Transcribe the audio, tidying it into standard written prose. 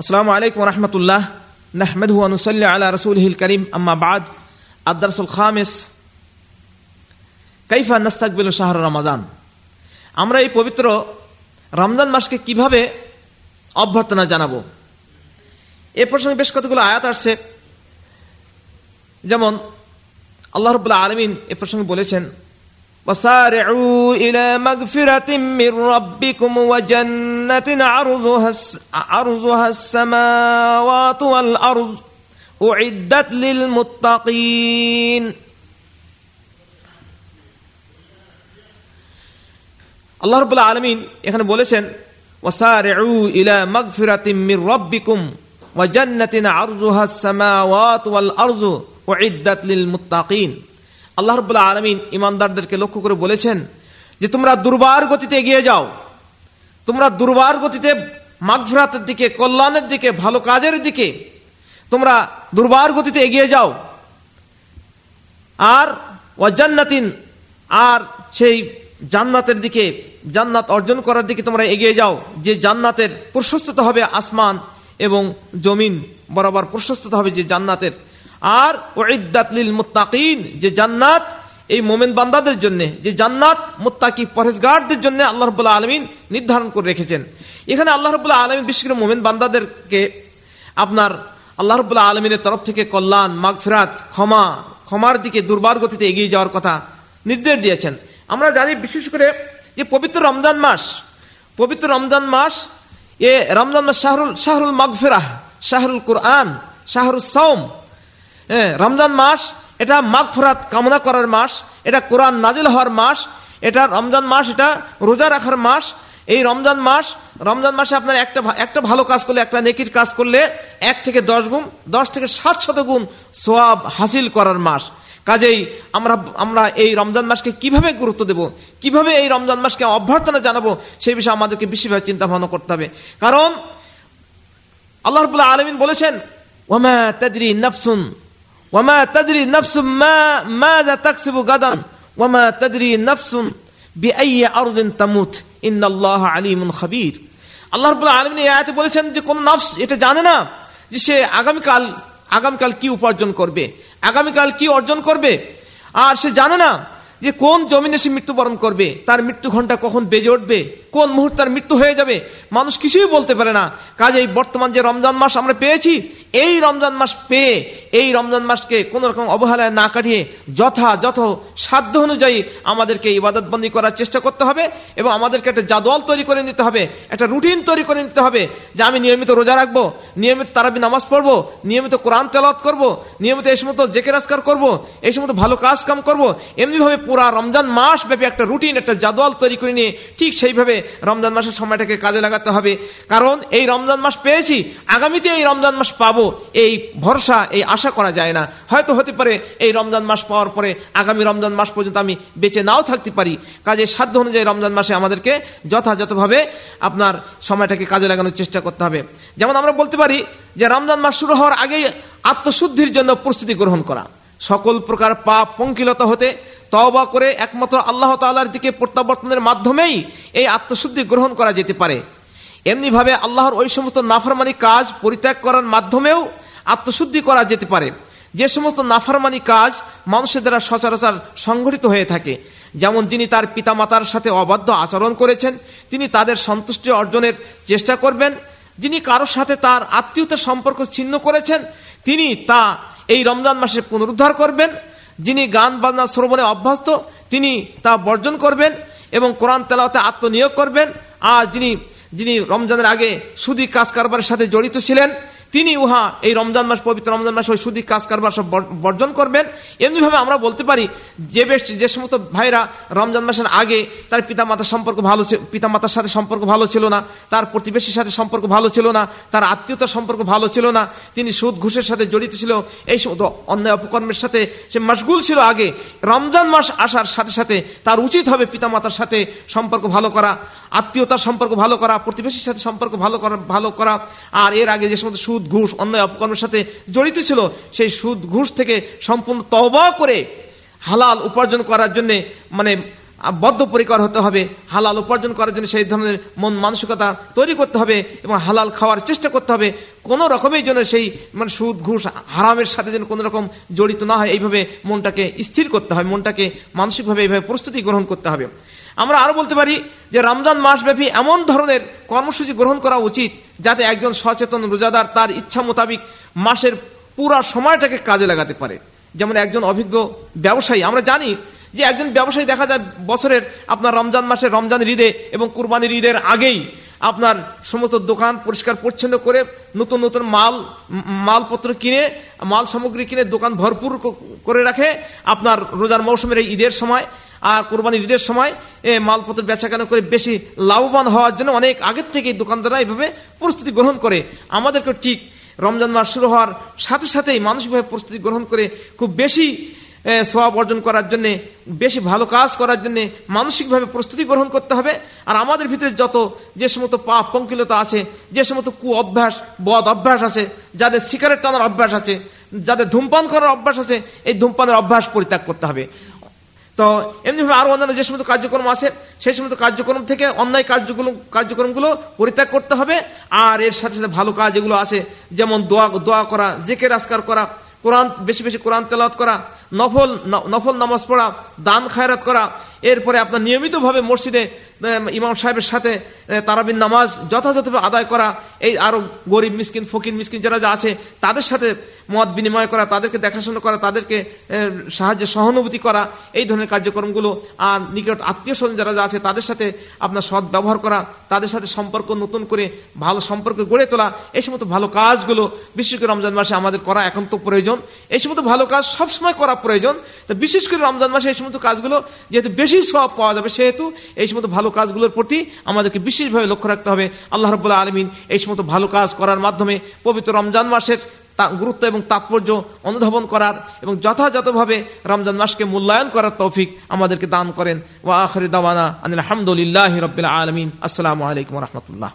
আসসালামু আলাইকুম ওয়া রাহমাতুল্লাহ নাহমাদুহু ওয়া নুসাল্লি আলা রাসূলিহিল কারীম আম্মা বা'দ আদ-দারসুল খামিস কাইফা নাস্তাকবিলু শাহর রমাযান। আমরা এই পবিত্র রমজান মাসকে কিভাবে অভ্যর্থনা জানাবো এ প্রসঙ্গে বেশ কতগুলো আয়াত আসছে। যেমন আল্লাহ রাব্বুল আলামিন এ প্রসঙ্গে বলেছেন ওয়াসারিউ ইলা মাগফিরাতিম মির রাব্বিকুম ওয়া জান্নাতিন আরযুহাস সামাওয়াতু ওয়াল আরযু উ'ইদ্দাত লিল মুত্তাকিন। আল্লাহ রাব্বুল আলামিন এখানে বলেছেন ওয়াসারিউ ইলা মাগফিরাতিম মির রাব্বিকুম ওয়া জান্নাতিন আরযুহাস সামাওয়াতু ওয়াল আরযু উ'ইদ্দাত লিল মুত্তাকিন। আল্লাহ রাব্বুল আলামিন ইমানদারদেরকে লক্ষ্য করে বলেছেন যে তোমরা দুর্বার গতিতে এগিয়ে যাও, তোমরা দুর্বার গতিতে মাগফিরাতের দিকে, কল্যাণের দিকে, ভালো কাজের দিকে তোমরা দুর্বার গতিতে এগিয়ে যাও। আর ওয়া জান্নাতিন, আর সেই জান্নাতের দিকে, জান্নাত অর্জন করার দিকে তোমরা এগিয়ে যাও, যে জান্নাতের প্রশস্ততা হবে আসমান এবং জমিন বরাবর প্রশস্ততা হবে যে জান্নাতের। আর উ'ইদ্দাত লিল মুত্তাকিন, যে জান্নাত এই মুমিন বান্দাদের জন্য, যে জান্নাত মুত্তাকি পরহেজগারদের জন্য আল্লাহ রাব্বুল আলামিন নির্ধারণ করে রেখেছেন। এখানে আল্লাহ রাব্বুল আলামিন বিশেষ করে মুমিন বান্দাদেরকে আপনার আল্লাহ রাব্বুল আলামিনের তরফ থেকে কল্যাণ, মাগফিরাত, ক্ষমার দিকে দুর্বার গতিতে এগিয়ে যাওয়ার কথা নির্দেশ দিয়েছেন। আমরা জানি বিশেষ করে যে পবিত্র রমজান মাস এ রমজান মাস শাহরুল মাগফিরাহ, শাহরুল কুরআন, শাহরুল সাওম। রমজান মাস এটা মাগফিরাত কামনা করার মাস, এটা কোরআন নাজিল হওয়ার মাস, এটা রমজান মাস, এটা রোজা রাখার মাস। এই রমজান মাসে আপনার একটা ভালো কাজ করলে, একটা নেকির কাজ করলে 1 থেকে 10 গুণ 10 থেকে 700 গুণ সওয়াব হাসিল করার মাস। কাজেই আমরা এই রমজান মাসকে কিভাবে গুরুত্ব দেব, কিভাবে এই রমজান মাসকে অভ্যর্থনা জানাবো সেই বিষয়ে আমাদেরকে বেশিরভাগ চিন্তা ভাবনা করতে হবে। কারণ আল্লাহ রাব্বুল আলামিন বলেছেন ওয়া মা তাদরি নাফসুন মাযা তাকসিবু গাদান ওয়া মা তাদরি নাফসুন বিআইয়ি আরদিন তামুত ইন্নাল্লাহা আলিমুন খাবীর। আল্লাহ রাব্বুল আলামিন এই আয়াতে বলেছেন যে কোন নফস এটা জানে না যে সে আগামীকাল কি উপার্জন করবে, আগামীকাল কি অর্জন করবে। আর সে জানে না যে কোন জমিনে সে মৃত্যুবরণ করবে, তার মৃত্যু ঘণ্টা কখন বেজে উঠবে, কোন মুহূর্তে তার মৃত্যু হয়ে যাবে, মানুষ কিছুই বলতে পারে না। কাজে এই বর্তমান যে রমজান মাস আমরা পেয়েছি, এই রমজান মাসকে কোনো রকম অবহেলায় না কাটিয়ে যথাযথ সাধ্য অনুযায়ী আমাদেরকে ইবাদতবন্দি করার চেষ্টা করতে হবে এবং আমাদেরকে একটা জাদওয়াল তৈরি করে নিতে হবে, একটা রুটিন তৈরি করে নিতে হবে যে আমি নিয়মিত রোজা রাখবো, নিয়মিত তারাবি নামাজ পড়বো, নিয়মিত কোরআন তেলাওয়াত করবো, নিয়মিত এই সমস্ত জিকির আজকার করবো, এই সমস্ত ভালো কাজ কাম করবো। এমনিভাবে পুরা রমজান মাস ব্যাপী একটা রুটিন, একটা জাদওয়াল তৈরি করে নিয়ে ঠিক সেইভাবে রমজান মাসের সময়টাকে কাজে লাগাতে হবে। কারণ এই রমজান মাস পেয়েছি, আগামীতে এই রমজান মাস পাবো এই ভরসা, এই আশা করা যায় না। হয়তো হতে পারে এই রমজান মাস পাওয়ার পরে আগামী রমজান মাস পর্যন্ত আমি বেঁচে নাও থাকতে পারি। কাজে সাধ্য অনুযায়ী রমজান মাসে আমাদেরকে যথাযথভাবে আপনার সময়টাকে কাজে লাগানোর চেষ্টা করতে হবে। যেমন আমরা বলতে পারি যে রমজান মাস শুরু হওয়ার আগেই আত্মশুদ্ধির জন্য প্রস্তুতি গ্রহণ করা, সকল প্রকার পাপ পঙ্কিলতা হতে তওবা করে একমাত্র আল্লাহ তাআলার দিকে প্রত্যাবর্তনের মাধ্যমেই এই আত্মশুদ্ধি গ্রহণ করা যেতে পারে। এমনিভাবে আল্লাহর ওই সমস্ত নাফরমানি কাজ পরিত্যাগ করার মাধ্যমেও আত্মশুদ্ধি করা যেতে পারে, যে সমস্ত নাফরমানি কাজ মানুষের দ্বারা সচরাচর সংঘটিত হয়ে থাকে। যেমন যিনি তার পিতামাতার সাথে অবাধ্য আচরণ করেছেন তিনি তাদের সন্তুষ্টি অর্জনের চেষ্টা করবেন, যিনি কারোর সাথে তার আত্মীয়তার সম্পর্ক ছিন্ন করেছেন তিনি তা এই রমজান মাসে পুনরুদ্ধার করবেন, যিনি গান বাজনা শ্রবণে অভ্যস্ত তিনি তা বর্জন করবেন এবং কোরআন তেলাওয়াতে আত্মনিয়োগ করবেন, আর যিনি রমজানের আগে সুদী কাজ কারবারের সাথে জড়িত ছিলেন তিনি এই রমজান মাস, পবিত্র রমজান মাস ওই সুদী কাজ কারবার সব বর্জন করবেন। এমনিভাবে আমরা বলতে পারি যে সমস্ত ভাইরা রমজান মাসের আগে তার পিতামাতার সাথে সম্পর্ক ভালো ছিল না, তার প্রতিবেশীর সাথে সম্পর্ক ভালো ছিল না, তার আত্মীয়তার সম্পর্ক ভালো ছিল না, তিনি সুদ ঘুষের সাথে জড়িত ছিল, এই সমস্ত অন্যায় অপকর্মের সাথে সে মশগুল ছিল আগে, রমজান মাস আসার সাথে সাথে তার উচিত হবে পিতামাতার সাথে সম্পর্ক ভালো করা, আত্মীয়তার সম্পর্ক ভালো করা, প্রতিবেশীর সাথে সম্পর্ক ভালো করা। আর এর আগে যে সমস্ত সুদ ঘুষ অন্যায় অপকর্মের সাথে জড়িত ছিল সেই সুদ ঘুষ থেকে সম্পূর্ণ তওবা করে হালাল উপার্জন করার জন্য বদ্ধপরিকর হতে হবে, হালাল উপার্জন করার জন্য সেই ধরনের মন মানসিকতা তৈরি করতে হবে এবং হালাল খাওয়ার চেষ্টা করতে হবে। কোনো রকমের জন্য সেই মানে সুদ ঘুষ হারামের সাথে যেন কোনো রকম জড়িত না হয়, এইভাবে মনটাকে স্থির করতে হয়, মনটাকে মানসিকভাবে এইভাবে প্রস্তুতি গ্রহণ করতে হবে। আমরা আরও বলতে পারি যে রমজান মাসব্যাপী এমন ধরনের কর্মসূচি গ্রহণ করা উচিত যাতে একজন সচেতন রোজাদার তার ইচ্ছা মোতাবিক মাসের পুরা সময়টাকে কাজে লাগাতে পারে। যেমন একজন অভিজ্ঞ ব্যবসায়ী, আমরা জানি যে একজন ব্যবসায়ী দেখা যায় বছরের আপনার রমজান মাসে রমজান ঈদে এবং কুরবানির ঈদের আগেই আপনার সমস্ত দোকান পরিষ্কার পরিচ্ছন্ন করে নতুন নতুন মালপত্র কিনে, মাল সামগ্রী কিনে দোকান ভরপুর করে রাখে আপনার রোজার মৌসুমের এই ঈদের সময় আর কোরবানির ঈদের সময় মালপত্র বেচাকেনা করে বেশি লাভবান হওয়ার জন্য অনেক আগের থেকেই দোকানদাররা এইভাবে প্রস্তুতি গ্রহণ করে। আমাদেরকেও ঠিক রমজান মাস শুরু হওয়ার সাথে সাথেই মানসিকভাবে প্রস্তুতি গ্রহণ করে খুব বেশি সওয়াব অর্জন করার জন্যে, বেশি ভালো কাজ করার জন্যে মানসিকভাবে প্রস্তুতি গ্রহণ করতে হবে। আর আমাদের ভিতরে যত যে সমস্ত পাপ পঙ্কিলতা আছে, যে সমস্ত কু অভ্যাস বদ অভ্যাস আছে, যাদের সিগারেট টানার অভ্যাস আছে, যাদের ধূমপান করার অভ্যাস আছে, এই ধূমপানের অভ্যাস পরিত্যাগ করতে হবে। তো এমনিভাবে আরও অন্যান্য যে সমস্ত কার্যক্রম আছে সেই সমস্ত কার্যক্রম থেকে অন্যায় কার্যক্রমগুলো পরিত্যাগ করতে হবে। আর এর সাথে সাথে ভালো কাজ যেগুলো আছে, যেমন দোয়া করা, জিকির আজকার করা, কোরআন বেশি বেশি কোরআন তেলাওয়াত করা, নফল নামাজ পড়া, দান খায়রাত করা, এরপরে আপনার নিয়মিতভাবে মসজিদে ইমাম সাহেবের সাথে তারাবির নামাজ যথাযথভাবে আদায় করা, এই আরও গরিব মিসকিন ফকির মিসকিন যারা যা আছে তাদের সাথে মত বিনিময় করা, তাদেরকে দেখাশোনা করা, তাদেরকে সাহায্যে সহানুভূতি করা, এই ধরনের কার্যক্রমগুলো। আর নিকট আত্মীয় স্বজন যারা যা আছে তাদের সাথে আপনার সৎ ব্যবহার করা, তাদের সাথে সম্পর্ক নতুন করে ভালো সম্পর্ক গড়ে তোলা, এই সমস্ত ভালো কাজগুলো বিশেষ করে রমজান মাসে আমাদের করা একান্ত প্রয়োজন। এই সমস্ত ভালো কাজ সবসময় করা প্রয়োজন। তো বিশেষ করে রমজান মাসে এই সমস্ত কাজগুলো যেহেতু বেশি সওয়াব পাওয়া যাবে সেহেতু এই সমস্ত ভালো কাজগুলোর প্রতি আমাদেরকে বিশেষভাবে লক্ষ্য রাখতে হবে। আল্লাহ রাব্বুল আলামিন এই সমস্ত ভালো কাজ করার মাধ্যমে পবিত্র রমজান মাসের গুরুত্ব এবং তাৎপর্য অনুধাবন করার এবং যথাযথভাবে রমজান মাসকে মূল্যায়ন করার তৌফিক আমাদেরকে দান করেন। ওয়া আখির দাওয়ানা আনিল হামদুলিল্লাহি রাব্বিল আলামিন। আসসালামু আলাইকুম ওয়া রাহমাতুল্লাহ।